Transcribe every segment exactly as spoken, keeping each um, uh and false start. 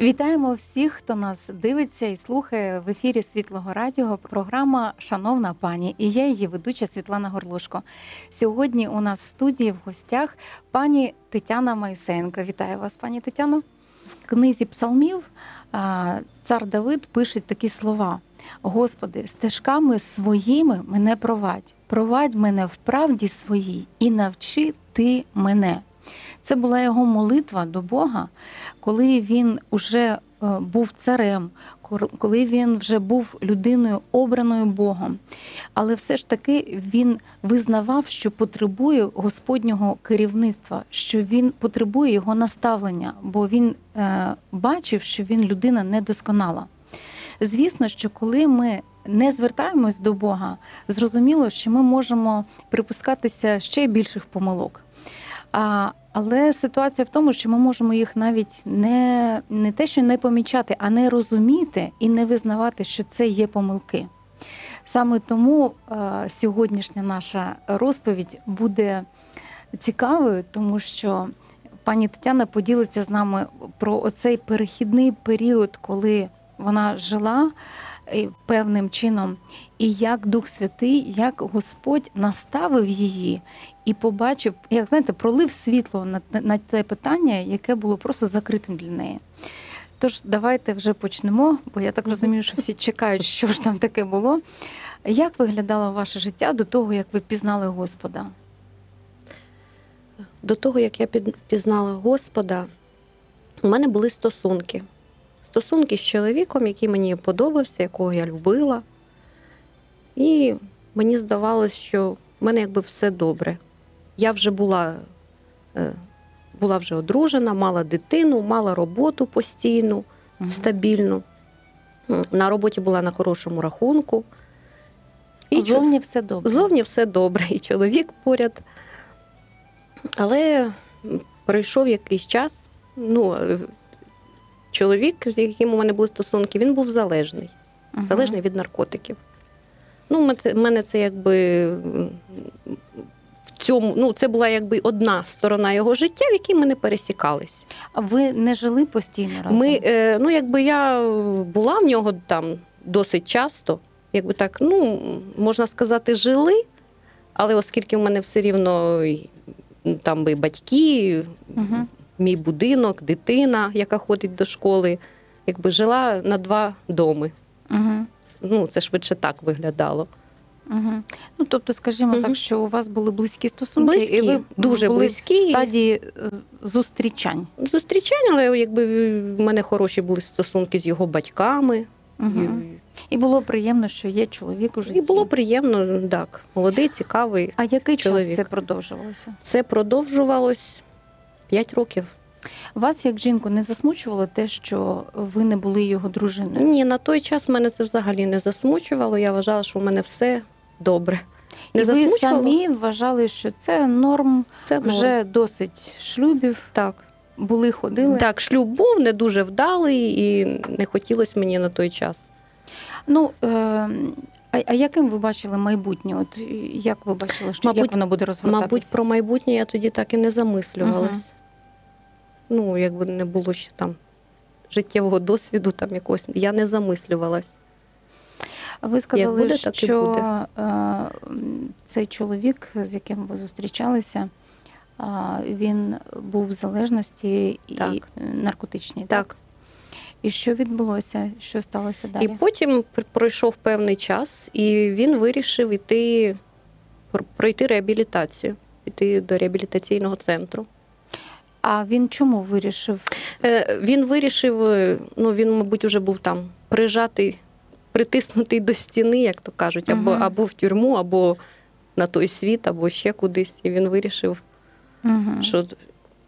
Вітаємо всіх, хто нас дивиться і слухає в ефірі Світлого Радіо, програма «Шановна пані». І я її ведуча Світлана Горлушко. Сьогодні у нас в студії в гостях пані Тетяна Моісеєнко. Вітаю вас, пані Тетяно. В книзі псалмів цар Давид пише такі слова. «Господи, стежками своїми мене провадь, провадь мене в правді своїй і навчи ти мене». Це була його молитва до Бога, коли він уже був царем, коли він вже був людиною, обраною Богом. Але все ж таки він визнавав, що потребує Господнього керівництва, що він потребує його наставлення, бо він бачив, що він людина недосконала. Звісно, що коли ми не звертаємось до Бога, зрозуміло, що ми можемо припускатися ще більших помилок. А, але ситуація в тому, що ми можемо їх навіть не, не те, що не помічати, а не розуміти і не визнавати, що це є помилки. Саме тому а, сьогоднішня наша розповідь буде цікавою, тому що пані Тетяна поділиться з нами про оцей перехідний період, коли вона жила певним чином, і як Дух Святий, як Господь наставив її і побачив, як, знаєте, пролив світло на, на те питання, яке було просто закритим для неї. Тож, давайте вже почнемо, бо я так розумію, що всі чекають, що ж там таке було. Як виглядало ваше життя до того, як ви пізнали Господа? До того, як я пізнала Господа, у мене були стосунки. Стосунки з чоловіком, який мені подобався, якого я любила. І мені здавалось, що в мене якби все добре. Я вже була, була вже одружена, мала дитину, мала роботу постійну, mm-hmm. стабільну. На роботі була на хорошому рахунку. І зовні все добре. Зовні все добре, і чоловік поряд. Але пройшов якийсь час, ну, чоловік, з яким у мене були стосунки, він був залежний. Uh-huh. Залежний від наркотиків. Ну, це, мене це якби в цьому, ну, це була якби одна сторона його життя, в якій ми не пересікались. А ви не жили постійно разом? Ми, е, ну, якби я була в нього там досить часто, якби так, ну, можна сказати, жили, але оскільки в мене все рівно там і батьки, uh-huh. мій будинок, дитина, яка ходить до школи, якби жила на два доми. Угу. Ну, це швидше так виглядало. Угу. Ну, тобто, скажімо угу. так, що у вас були близькі стосунки, близькі, і ви дуже були близькі. В стадії зустрічань. Зустрічань, але якби в мене хороші були стосунки з його батьками. Угу. І... і було приємно, що є чоловік у житті. І було приємно, так. Молодий, цікавий. А який чоловік. Час це продовжувалося? Це продовжувалось П'ять років. Вас, як жінку, не засмучувало те, що ви не були його дружиною? Ні, на той час мене це взагалі не засмучувало. Я вважала, що в мене все добре. Не І засмучувало. Ви самі вважали, що це норм, це вже норм. Досить шлюбів? Так. Були, ходили? Так, шлюб був, не дуже вдалий і не хотілося мені на той час. Ну, е- А яким ви бачили майбутнє? От як ви бачили, що мабуть, як воно буде розгортатися? Мабуть, про майбутнє я тоді так і не замислювалась. Uh-huh. Ну, якби не було ще там життєвого досвіду, там якогось, я не замислювалась. Ви сказали, буде, що цей чоловік, з яким ви зустрічалися, він був в залежності так. і наркотичній. Так. так? І що відбулося? Що сталося далі? І потім пройшов певний час, і він вирішив іти, пройти реабілітацію, іти до реабілітаційного центру. А він чому вирішив? Він вирішив, ну, він, мабуть, уже був там прижатий, притиснутий до стіни, як то кажуть, або, угу. або в тюрму, або на той світ, або ще кудись. І він вирішив, угу. що...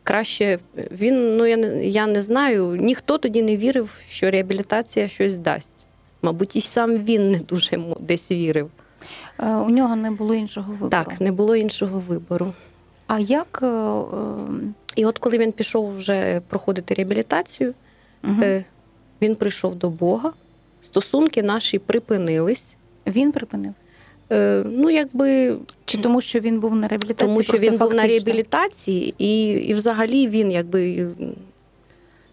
Краще, він, ну я не, я не знаю, ніхто тоді не вірив, що реабілітація щось дасть. Мабуть, і сам він не дуже десь вірив. У нього не було іншого вибору? Так, не було іншого вибору. А як... І от коли він пішов вже проходити реабілітацію, угу. він прийшов до Бога, стосунки наші припинились. Він припинив? Ну, якби... Чи тому, що він був на реабілітації? Тому, що він фактично був на реабілітації, і, і взагалі він, якби,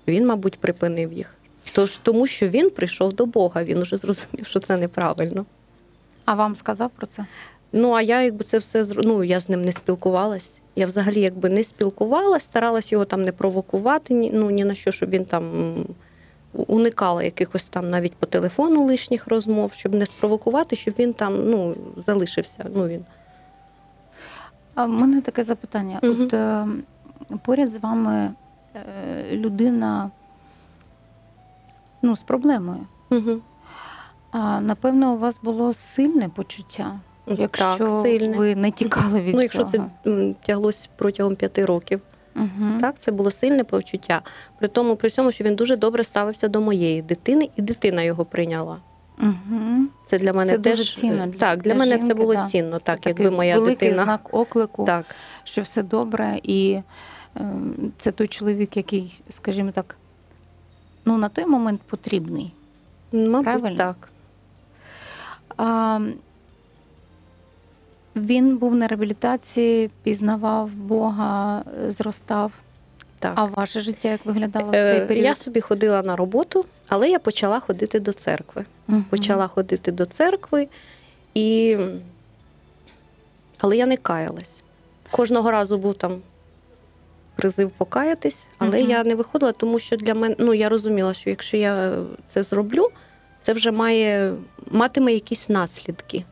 він, мабуть, припинив їх. Тож, тому, що він прийшов до Бога, він уже зрозумів, що це неправильно. А вам сказав про це? Ну, а я, якби, це все, ну, я з ним не спілкувалась. Я взагалі, якби, не спілкувалась, старалась його там не провокувати, ну, ні на що, щоб він там... уникала якихось там навіть по телефону лишніх розмов, щоб не спровокувати, щоб він там, ну, залишився. Ну, він. А в мене таке запитання. Угу. От е, поряд з вами е, людина, ну, з проблемою. Угу. А, напевно, у вас було сильне почуття, якщо так, сильне. Ви не тікали від, ну, якщо цього. Якщо це тяглося протягом п'яти років. Угу. Так, це було сильне почуття. При тому, при всьому, що він дуже добре ставився до моєї дитини, і дитина його прийняла. Угу. Це для мене це теж дуже цінно. Так, для, для мене жінки, це було да. цінно, так, це якби моя дитина. Це великий знак оклику, так. що все добре, і е, це той чоловік, який, скажімо так, ну, на той момент потрібний. Мабуть, правильно? Так. А, він був на реабілітації, пізнавав Бога, зростав. Так. А ваше життя як виглядало в цей період? Я собі ходила на роботу, але я почала ходити до церкви. Угу. Почала ходити до церкви, і... але я не каялась. Кожного разу був там призив покаятись, але угу. я не виходила, тому що для мене, ну, я розуміла, що якщо я це зроблю, це вже має матиме якісь наслідки.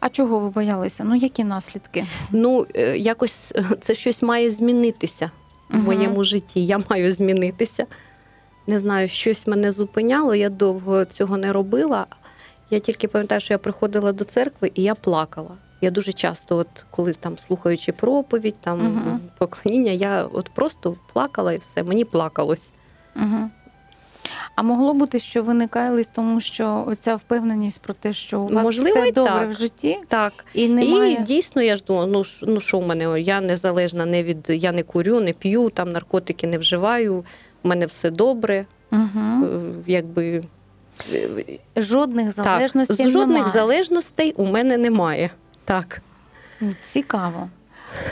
А чого ви боялися? Ну, які наслідки? Ну, якось це щось має змінитися в угу. моєму житті. Я маю змінитися. Не знаю, щось мене зупиняло, я довго цього не робила. Я тільки пам'ятаю, що я приходила до церкви і я плакала. Я дуже часто, от коли там слухаючи проповідь, там угу. поклоніння, я от просто плакала і все, мені плакалось. Угу. А могло бути, що ви не каялись, тому що оця впевненість про те, що у вас можливо, все добре так. в житті? Так. І, немає... і дійсно, я ж думала, ну, ну що в мене, я незалежна, не від, я не курю, не п'ю, там наркотики не вживаю, в мене все добре. Угу. Якби... Жодних залежностей так. жодних немає. Залежностей у мене немає. Так. Цікаво.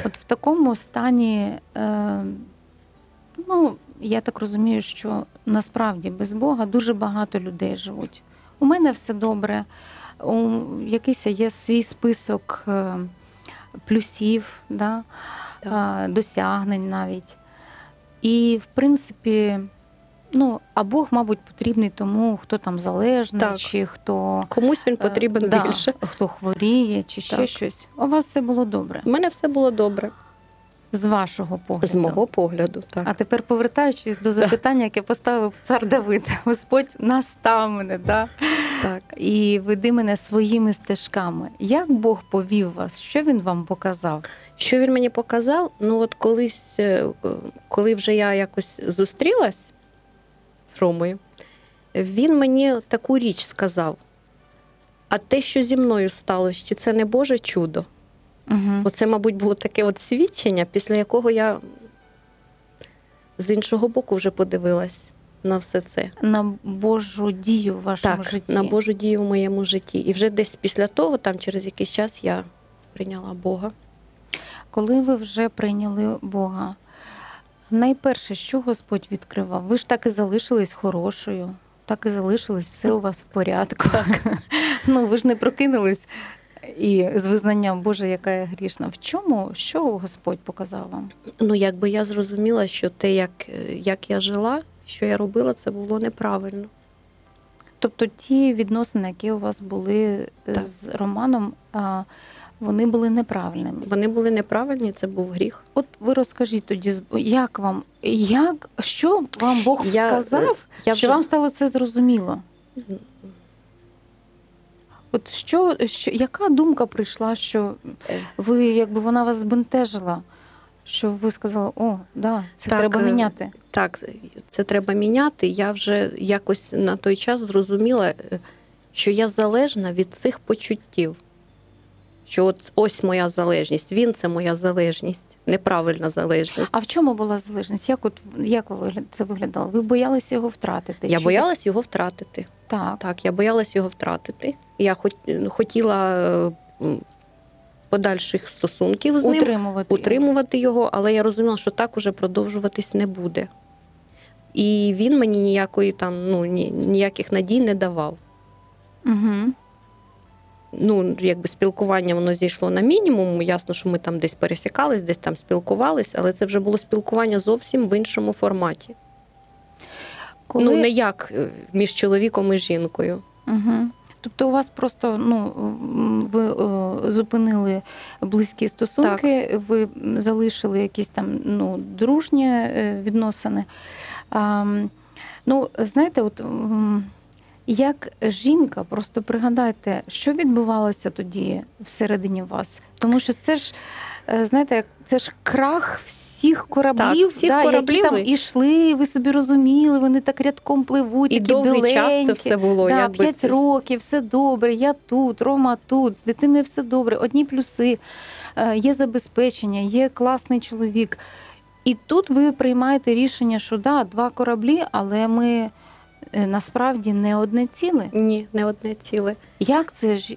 От в такому стані, е... ну, я так розумію, що насправді без Бога дуже багато людей живуть. У мене все добре, у якийсь є свій список плюсів, да? досягнень навіть. І, в принципі, ну, а Бог, мабуть, потрібний тому, хто там залежний, так. чи хто... Комусь він потрібен да, більше. Хто хворіє, чи ще так. щось. У вас все було добре? У мене все було добре. З вашого погляду. З мого погляду, так. А тепер повертаючись до запитання, яке поставив цар Давид. Господь настав мене, да? так? І веди мене своїми стежками. Як Бог повів вас? Що Він вам показав? Що Він мені показав? Ну от колись, коли вже я якось зустрілась з Ромою, він мені таку річ сказав. А те, що зі мною сталося, чи це не Боже чудо? Угу. Оце, мабуть, було таке от свідчення, після якого я з іншого боку вже подивилась на все це. На Божу дію в вашому так, житті. Так, на Божу дію в моєму житті. І вже десь після того, там через якийсь час, я прийняла Бога. Коли ви вже прийняли Бога, найперше, що Господь відкривав? Ви ж так і залишились хорошою, так і залишились, все у вас в порядку. Ну, ви ж не прокинулись... І з визнанням, Боже, яка я грішна. В чому? Що Господь показав вам? Ну, якби я зрозуміла, що те, як, як я жила, що я робила, це було неправильно. Тобто ті відносини, які у вас були так. з Романом, вони були неправильними? Вони були неправильні, це був гріх. От ви розкажіть тоді, як вам, як, що вам Бог я, сказав, я що вже... вам стало це зрозуміло? От що, що, яка думка прийшла, що ви, якби вона вас збентежила, що ви сказали, о, да, це так, треба міняти? Так, це треба міняти. Я вже якось на той час зрозуміла, що я залежна від цих почуттів. Що от ось моя залежність, він – це моя залежність, неправильна залежність. А в чому була залежність? Як, от, як це виглядало? Ви боялися його втратити? Я боялась його втратити. Так. Так, я боялась його втратити. Я хотіла подальших стосунків з ним, утримувати, утримувати його, але я розуміла, що так уже продовжуватись не буде. І він мені ніякої там, ну, ніяких надій не давав. Угу. Ну, якби спілкування воно зійшло на мінімум, ясно, що ми там десь пересікались, десь там спілкувались, але це вже було спілкування зовсім в іншому форматі. Коли... Ну, не як між чоловіком і жінкою. Угу. Тобто у вас просто, ну, ви о, зупинили близькі стосунки, так. Ви залишили якісь там, ну, дружні відносини. А, ну, знаєте, от... Як жінка, просто пригадайте, що відбувалося тоді всередині вас? Тому що це ж, знаєте, це ж крах всіх кораблів, так, всіх да, кораблів. Які там ішли, ви собі розуміли, вони так рядком пливуть, і такі біленькі. І довгий час це все було. Да, якби... п'ять років, все добре, я тут, Рома тут, з дитиною все добре, одні плюси, є забезпечення, є класний чоловік. І тут ви приймаєте рішення, що да, два кораблі, але ми... Насправді не одне ціле? Ні, не одне ціле. Як це ж?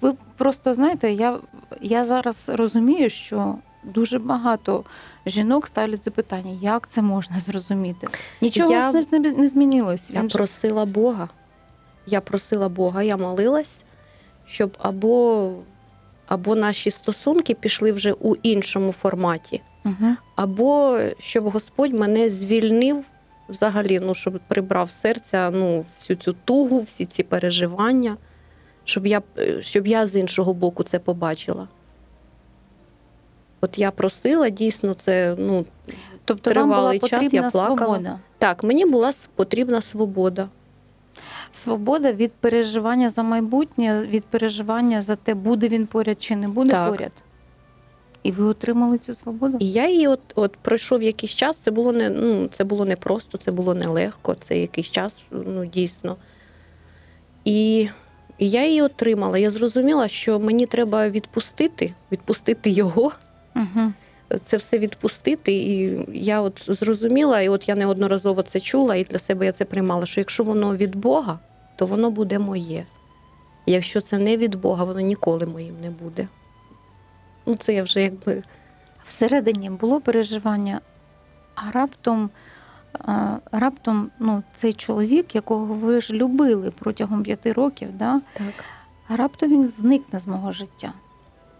Ви просто, знаєте, я, я зараз розумію, що дуже багато жінок ставлять запитання, як це можна зрозуміти? Нічого я, не змінилось. Я просила Бога. Я просила Бога, я молилась, щоб або, або наші стосунки пішли вже у іншому форматі, угу. або щоб Господь мене звільнив взагалі, ну, щоб прибрав з серця, ну, всю цю тугу, всі ці переживання, щоб я, щоб я з іншого боку це побачила. От я просила, дійсно, це, ну, тобто тривалий час, я плакала. Тобто вам була потрібна свобода? Так, мені була потрібна свобода. Свобода від переживання за майбутнє, від переживання за те, буде він поряд чи не буде так. поряд? І ви отримали цю свободу? І я її от, от пройшов якийсь час, це було не, ну, це було непросто, це було нелегко, це якийсь час, ну, дійсно. І, і я її отримала. Я зрозуміла, що мені треба відпустити, відпустити його, угу. це все відпустити. І я от зрозуміла, і от я неодноразово це чула, і для себе я це приймала, що якщо воно від Бога, то воно буде моє. Якщо це не від Бога, воно ніколи моїм не буде. Ну, це я вже якби... Всередині було переживання, а раптом, а, раптом ну, цей чоловік, якого ви ж любили протягом п'яти років, да? так. а раптом він зникне з мого життя.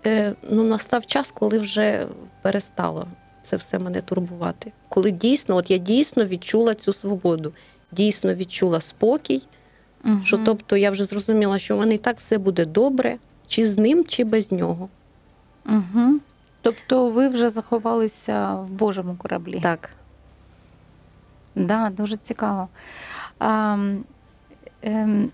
Е, ну, настав час, коли вже перестало це все мене турбувати. Коли дійсно, от я дійсно відчула цю свободу, дійсно відчула спокій, угу. що тобто я вже зрозуміла, що в мене і так все буде добре, чи з ним, чи без нього. Угу. Тобто ви вже заховалися в Божому кораблі? Так. Так, да, дуже цікаво. А, ем,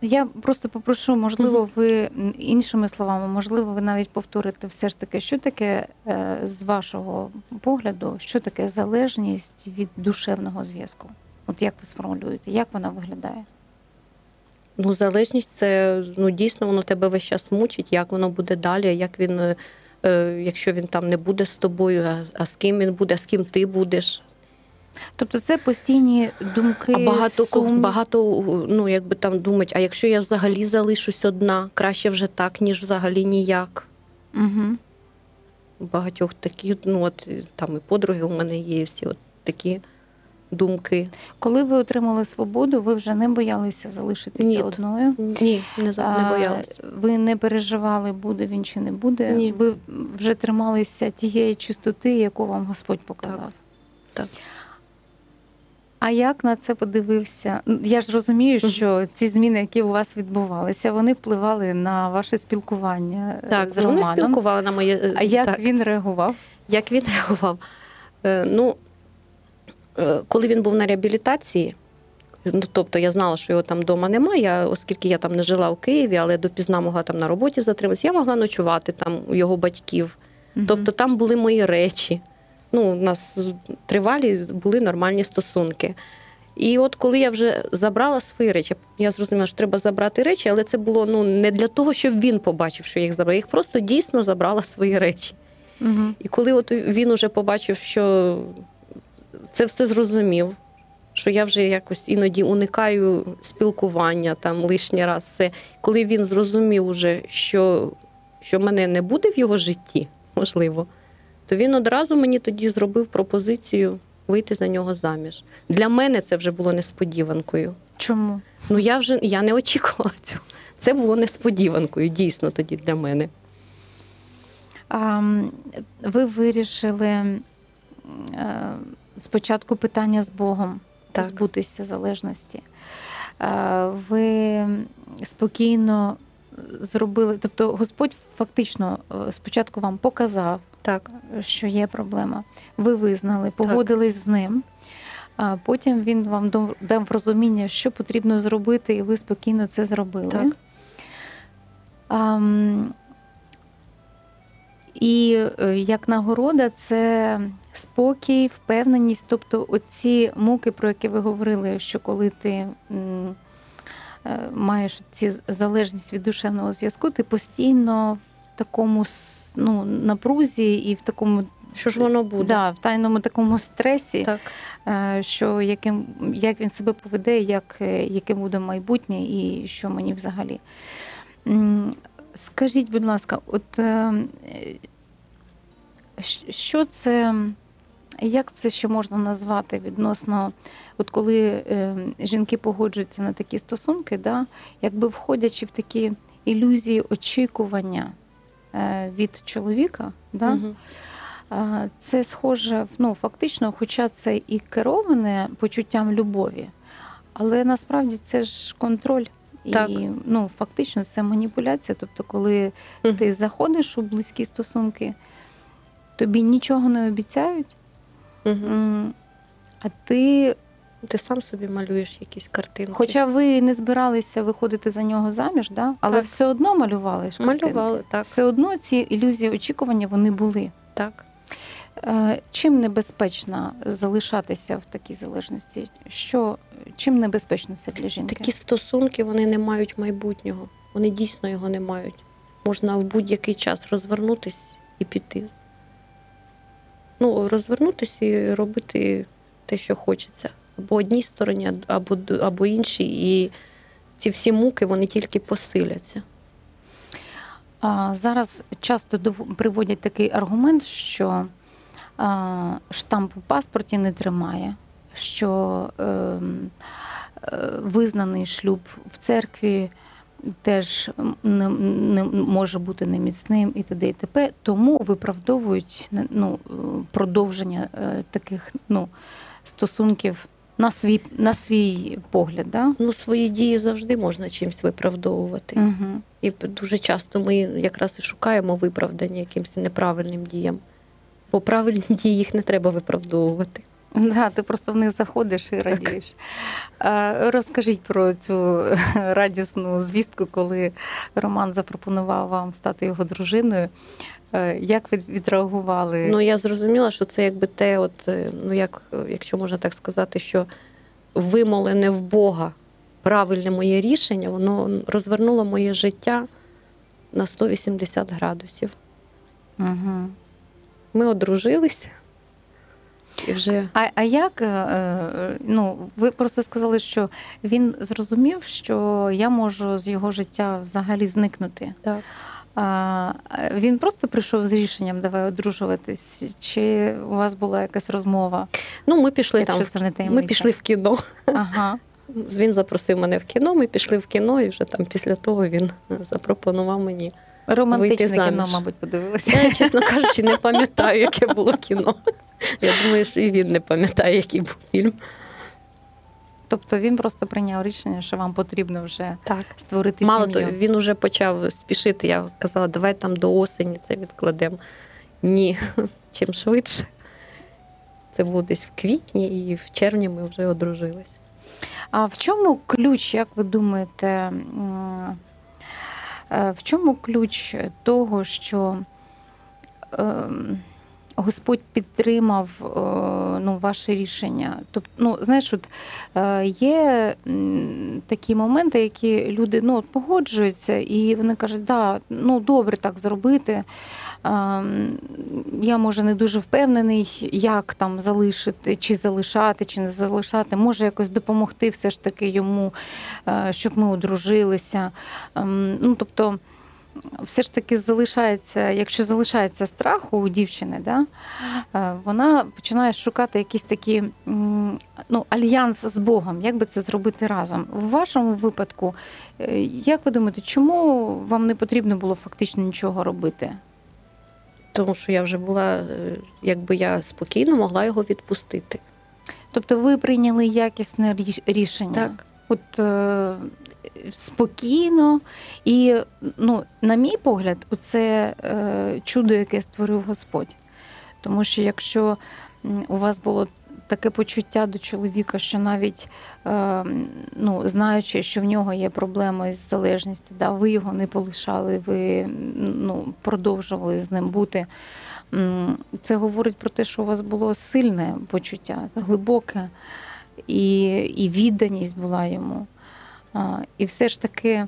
я просто попрошу, можливо, ви іншими словами, можливо, ви навіть повторите все ж таки, що таке, е, з вашого погляду, що таке залежність від душевного зв'язку? От як ви сформулюєте, як вона виглядає? Ну, залежність – це, ну, дійсно, воно тебе весь час мучить, як воно буде далі, як він, е, якщо він там не буде з тобою, а, а з ким він буде, а з ким ти будеш. Тобто це постійні думки, а багато, сум... багато, ну, якби там думають, а якщо я взагалі залишусь одна, краще вже так, ніж взагалі ніяк. Угу. Багатьох такі, ну, от там і подруги у мене є, всі от такі. Думки. Коли ви отримали свободу, ви вже не боялися залишитися Ні. одною? Ні, не, не боялася. Ви не переживали, буде він чи не буде? Ні. Ви вже трималися тієї чистоти, яку вам Господь показав? Так. так. А як на це подивився? Я ж розумію, що ці зміни, які у вас відбувалися, вони впливали на ваше спілкування так, з Романом. Так, вони спілкували на моє... А як так. він реагував? Як він реагував? Е, ну... Коли він був на реабілітації, ну, тобто я знала, що його там вдома немає, я, оскільки я там не жила у Києві, але допізна могла там на роботі затриматися, я могла ночувати там у його батьків. Mm-hmm. Тобто там були мої речі. Ну, у нас тривалі були нормальні стосунки. І от коли я вже забрала свої речі, я зрозуміла, що треба забрати речі, але це було ну не для того, щоб він побачив, що я їх забрала. Я їх просто дійсно забрала свої речі. Угу. І коли от він уже побачив, що це все зрозумів, що я вже якось іноді уникаю спілкування там лишній раз. Все. Коли він зрозумів уже, що, що мене не буде в його житті, можливо, то він одразу мені тоді зробив пропозицію вийти за нього заміж. Для мене це вже було несподіванкою. Чому? Ну, я вже я не очікувала цього. Це було несподіванкою, дійсно, тоді для мене. А, ви вирішили спочатку питання з Богом, так, позбутися залежності. Ви спокійно зробили, тобто Господь фактично спочатку вам показав, так, що є проблема. Ви визнали, погодились, так, з ним. А потім він вам дав розуміння, що потрібно зробити, і ви спокійно це зробили. Так. А, і як нагорода, це спокій, впевненість, тобто оці муки, про які ви говорили, що коли ти маєш ці залежність від душевного зв'язку, ти постійно в такому, ну, напрузі і в такому, що ж воно буде, да, в тайному такому стресі, так, що яким, як він себе поведе, як, яке буде майбутнє і що мені взагалі. Скажіть, будь ласка, от що це, як це ще можна назвати відносно, от коли жінки погоджуються на такі стосунки, да, якби входячи в такі ілюзії очікування від чоловіка, да, угу, це схоже, ну, фактично, хоча це і кероване почуттям любові, але насправді це ж контроль. Так. І, ну, фактично, це маніпуляція. Тобто, коли mm. ти заходиш у близькі стосунки, тобі нічого не обіцяють, mm-hmm. а ти... Ти сам собі малюєш якісь картинки. Хоча ви не збиралися виходити за нього заміж, да? Але так, все одно малювали ж картинки. Малювали, так. Все одно ці ілюзії очікування, вони були. Так. Чим небезпечно залишатися в такій залежності? Що, чим небезпечно це для жінки? Такі стосунки, вони не мають майбутнього. Вони дійсно його не мають. Можна в будь-який час розвернутися і піти. Ну, розвернутися і робити те, що хочеться. Або одній стороні, або, або іншій. І ці всі муки, вони тільки посиляться. А зараз часто приводять такий аргумент, що штамп у паспорті не тримає, що е, е, визнаний шлюб в церкві теж не, не може бути неміцним і т.д. і т.п. Тому виправдовують, ну, продовження е, таких, ну, стосунків на свій, на свій погляд. Да? Ну, свої дії завжди можна чимось виправдовувати. Угу. І дуже часто ми якраз і шукаємо виправдання якимось неправильним діям. Бо правильні дії їх не треба виправдовувати. Да, ти просто в них заходиш і радієш. Так. Розкажіть про цю радісну звістку, коли Роман запропонував вам стати його дружиною. Як ви відреагували? Ну, я зрозуміла, що це якби те, от, ну, як, якщо можна так сказати, що вимолене в Бога правильне моє рішення, воно розвернуло моє життя на сто вісімдесят градусів. Угу. Ми одружилися. І вже... А, а як, ну, ви просто сказали, що він зрозумів, що я можу з його життя взагалі зникнути. Так. А, він просто прийшов з рішенням, давай одружуватись? Чи у вас була якась розмова? Ну, ми пішли там, в... ми пішли в кіно. Ага. Він запросив мене в кіно, ми пішли в кіно, і вже там після того він запропонував мені. Романтичне кіно, мабуть, подивилася. Я, чесно кажучи, не пам'ятаю, яке було кіно. Я думаю, що і він не пам'ятає, який був фільм. Тобто він просто прийняв рішення, що вам потрібно вже, так, створити сім'ю. Мало того, він вже почав спішити. Я казала, давай там до осені це відкладемо. Ні, чим швидше. Це було десь в квітні, і в червні ми вже одружились. А в чому ключ, як ви думаєте... В чому ключ того, що Господь підтримав ну, ваше рішення. Тобто, ну, знаєш, от, є такі моменти, які люди ну, погоджуються, і вони кажуть, да, ну, добре так зробити. Я, може, не дуже впевнений, як там залишити, чи залишати, чи не залишати. Може, якось допомогти все ж таки йому, щоб ми одружилися. Ну, тобто, все ж таки залишається, якщо залишається страх у дівчини, да, вона починає шукати якісь такі, ну, альянс з Богом, як би це зробити разом. В вашому випадку, як ви думаєте, чому вам не потрібно було фактично нічого робити? Тому що я вже була, якби я спокійно могла його відпустити. Тобто ви прийняли якісне рішення? Так. От е, спокійно. І, ну, на мій погляд, це е, чудо, яке створив Господь. Тому що якщо у вас було таке почуття до чоловіка, що навіть, е, ну, знаючи, що в нього є проблеми з залежністю, да, ви його не полишали, ви, ну, продовжували з ним бути. Це говорить про те, що у вас було сильне почуття, глибоке, і, і відданість була йому. А, і все ж таки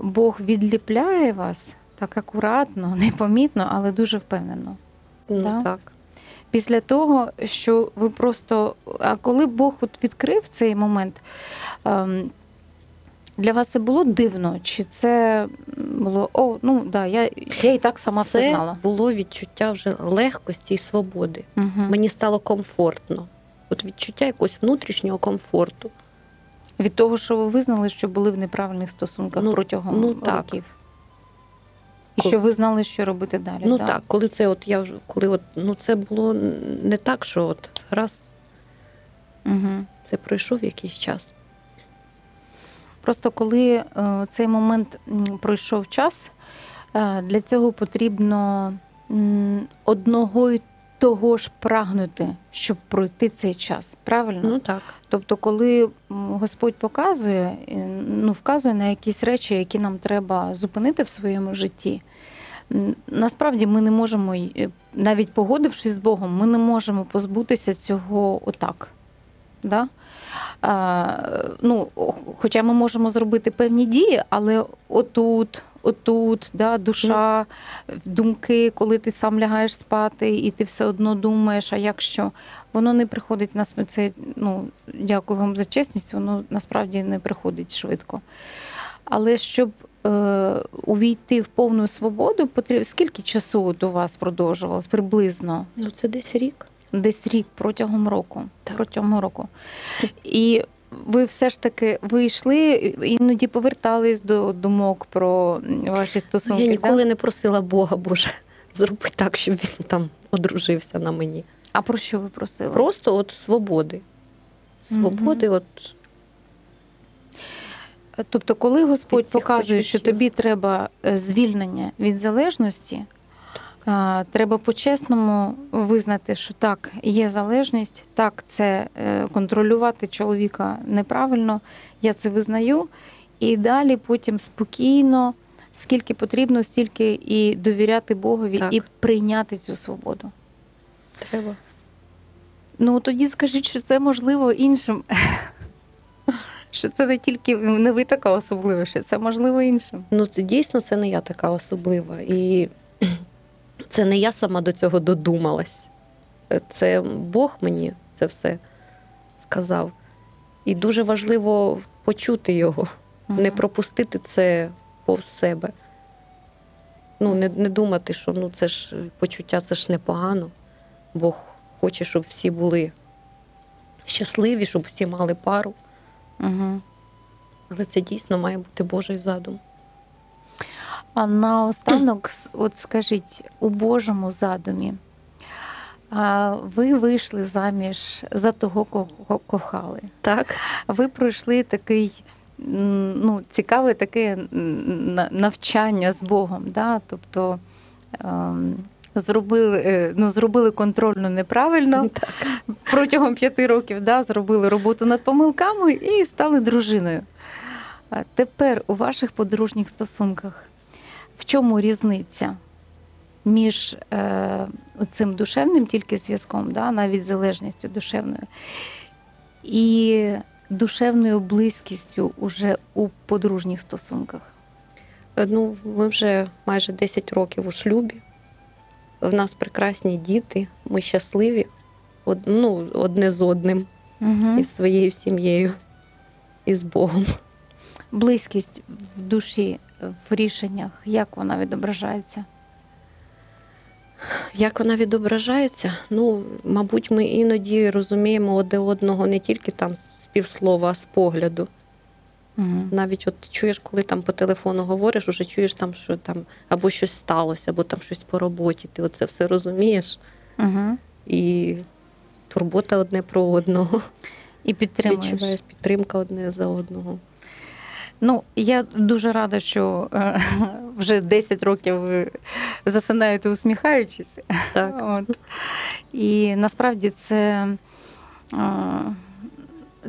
Бог відліпляє вас так акуратно, непомітно, але дуже впевнено. Ну, так? Так. Після того, що ви просто... А коли Бог от відкрив цей момент, для вас це було дивно? Чи це було, о, ну, да, я, я і так сама це все знала? Це було відчуття вже легкості і свободи. Угу. Мені стало комфортно. От відчуття якогось внутрішнього комфорту. Від того, що ви визнали, що були в неправильних стосунках ну, протягом ну, так. років? І коли... що ви знали, що робити далі? Ну так, так коли це от я коли от, ну, це було не так, що от раз угу. це пройшов якийсь час. Просто коли е, цей момент пройшов час, е, для цього потрібно м, одного й того ж прагнути, щоб пройти цей час, правильно? Ну так. Тобто, коли Господь показує, ну, вказує на якісь речі, які нам треба зупинити в своєму житті, насправді ми не можемо, навіть погодившись з Богом, ми не можемо позбутися цього отак. Да? А, ну, хоча ми можемо зробити певні дії, але отут, отут, да, душа, думки, коли ти сам лягаєш спати, і ти все одно думаєш, а якщо воно не приходить на це, ну, дякую вам за чесність, воно насправді не приходить швидко. Але щоб е, увійти в повну свободу, потрібно скільки часу от у вас продовжувалось приблизно? Ну, це десь рік. Десь рік протягом року. Так. Протягом року. І ви все ж таки вийшли, іноді повертались до думок про ваші стосунки. Я ніколи так? не просила Бога, Боже, зроби так, щоб він там одружився на мені. А про що ви просили? Просто от свободи. Свободи угу. от. Тобто, коли Господь показує, почуттів. Що тобі треба звільнення від залежності, треба по-чесному визнати, що так, є залежність, так, це контролювати чоловіка неправильно, я це визнаю, і далі потім спокійно, скільки потрібно, стільки і довіряти Богові, так. і прийняти цю свободу. Треба. Ну, тоді скажіть, що це можливо іншим, що це не тільки, не ви така особлива, що це можливо іншим. Ну, дійсно, це не я така особлива, і... Це не я сама до цього додумалась. Це Бог мені це все сказав. І дуже важливо почути його, uh-huh. не пропустити це повз себе. Ну, не, не думати, що ну, це ж почуття, це ж непогано. Бог хоче, щоб всі були щасливі, щоб всі мали пару. Uh-huh. Але це дійсно має бути Божий задум. А наостанок, от скажіть, у Божому задумі, ви вийшли заміж за того, кого кохали. Так. Ви пройшли такий, ну, цікаве таке навчання з Богом, да? Тобто зробили, ну, зробили контрольно неправильно, так. протягом п'яти років, да, зробили роботу над помилками і стали дружиною. Тепер у ваших подружніх стосунках в чому різниця? між е, цим душевним тільки зв'язком, да, навіть залежністю душевною, і душевною близькістю уже у подружніх стосунках? Ну, ми вже майже десять років у шлюбі. В нас прекрасні діти, ми щасливі, од, ну, одне з одним, угу. і з своєю сім'єю, і з Богом. Близькість в душі, в рішеннях, як вона відображається? Як вона відображається? Ну, мабуть, ми іноді розуміємо одне одного не тільки там з півслова, а з погляду. Угу. Навіть от чуєш, коли там по телефону говориш, уже чуєш там, що там або щось сталося, або там щось по роботі. Ти оце все розумієш. Угу. І турбота одне про одного. І підтримуєш. Відчуваєш підтримка одне за одного. Ну, я дуже рада, що е, вже десять років ви засинаєте усміхаючись. Так. От. І насправді це, е,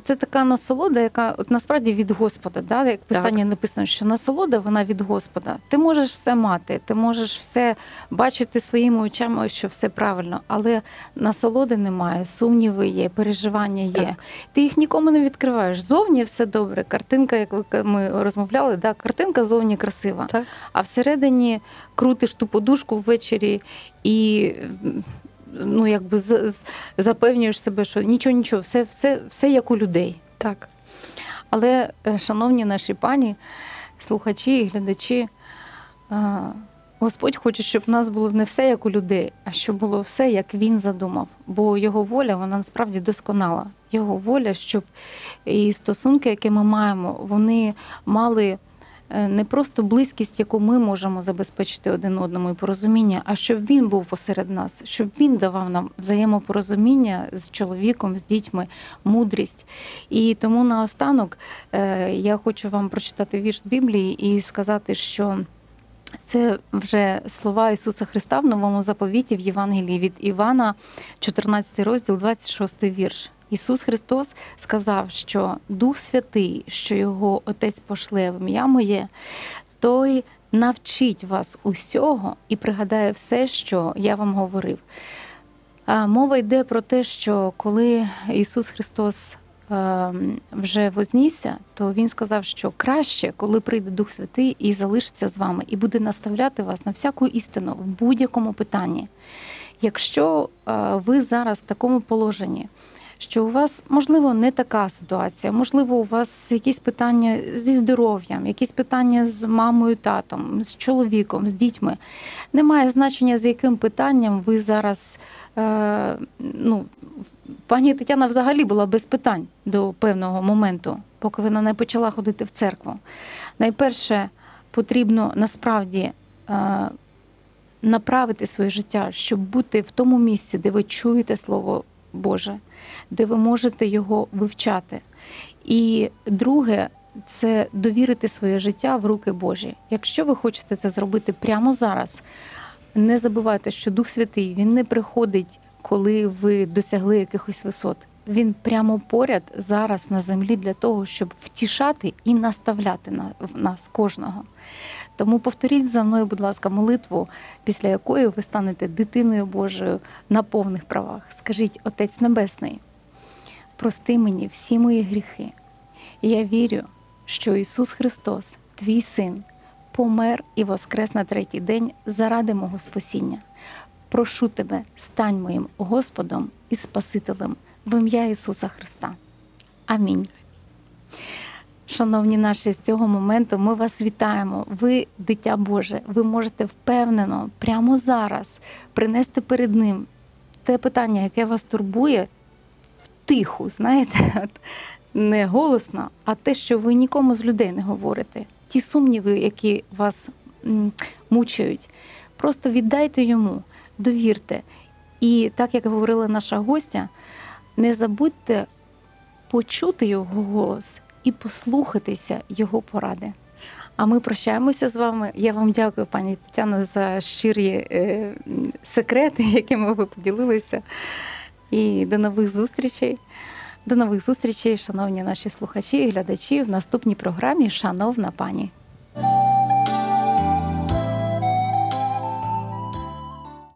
це така насолода, яка от насправді від Господа. Да? Як в Писанні написано, що насолода вона від Господа. Ти можеш все мати, ти можеш все бачити своїми очами, що все правильно, але насолоди немає, сумніви є, переживання є. Так. Ти їх нікому не відкриваєш. Зовні все добре, картинка, як ми розмовляли, да? Картинка зовні красива, так. А всередині крутиш ту подушку ввечері і... Ну, якби запевнюєш себе, що нічого, нічого, все, все, все як у людей. Так. Але, шановні наші пані, слухачі і глядачі, Господь хоче, щоб у нас було не все як у людей, а щоб було все, як Він задумав. Бо Його воля, вона насправді досконала. Його воля, щоб і стосунки, які ми маємо, вони мали... не просто близькість, яку ми можемо забезпечити один одному і порозуміння, а щоб він був посеред нас, щоб він давав нам взаємопорозуміння з чоловіком, з дітьми, мудрість. І тому наостанок я хочу вам прочитати вірш з Біблії і сказати, що це вже слова Ісуса Христа в Новому Заповіті в Євангелії від Івана, чотирнадцятий розділ, двадцять шостий вірш. Ісус Христос сказав, що Дух Святий, що Його Отець пошле в ім'я моє, той навчить вас усього і пригадає все, що я вам говорив. А мова йде про те, що коли Ісус Христос вже вознісся, то Він сказав, що краще, коли прийде Дух Святий і залишиться з вами, і буде наставляти вас на всяку істину в будь-якому питанні. Якщо ви зараз в такому положенні, що у вас, можливо, не така ситуація, можливо, у вас якісь питання зі здоров'ям, якісь питання з мамою, татом, з чоловіком, з дітьми. Немає значення, з яким питанням ви зараз, е, ну, пані Тетяна взагалі була без питань до певного моменту, поки вона не почала ходити в церкву. Найперше, потрібно насправді е, направити своє життя, щоб бути в тому місці, де ви чуєте Слово Боже, де ви можете його вивчати. І друге, це довірити своє життя в руки Божі. Якщо ви хочете це зробити прямо зараз, не забувайте, що Дух Святий, він не приходить, коли ви досягли якихось висот. Він прямо поряд зараз на землі для того, щоб втішати і наставляти нас, кожного. Тому повторіть за мною, будь ласка, молитву, після якої ви станете дитиною Божою на повних правах. Скажіть: Отець Небесний, прости мені всі мої гріхи. Я вірю, що Ісус Христос, Твій Син, помер і воскрес на третій день заради мого спасіння. Прошу Тебе, стань моїм Господом і Спасителем в ім'я Ісуса Христа. Амінь. Шановні наші, з цього моменту ми вас вітаємо. Ви, дитя Боже, ви можете впевнено прямо зараз принести перед Ним те питання, яке вас турбує, втиху, знаєте, не голосно, а те, що ви нікому з людей не говорите. Ті сумніви, які вас мучають, просто віддайте Йому, довірте. І так, як говорила наша гостя, не забудьте почути Його голос і послухатися Його поради. А ми прощаємося з вами. Я вам дякую, пані Тетяно, за щирі е, секрети, якими ви поділилися. І до нових зустрічей. До нових зустрічей, шановні наші слухачі і глядачі, в наступній програмі «Шановна пані».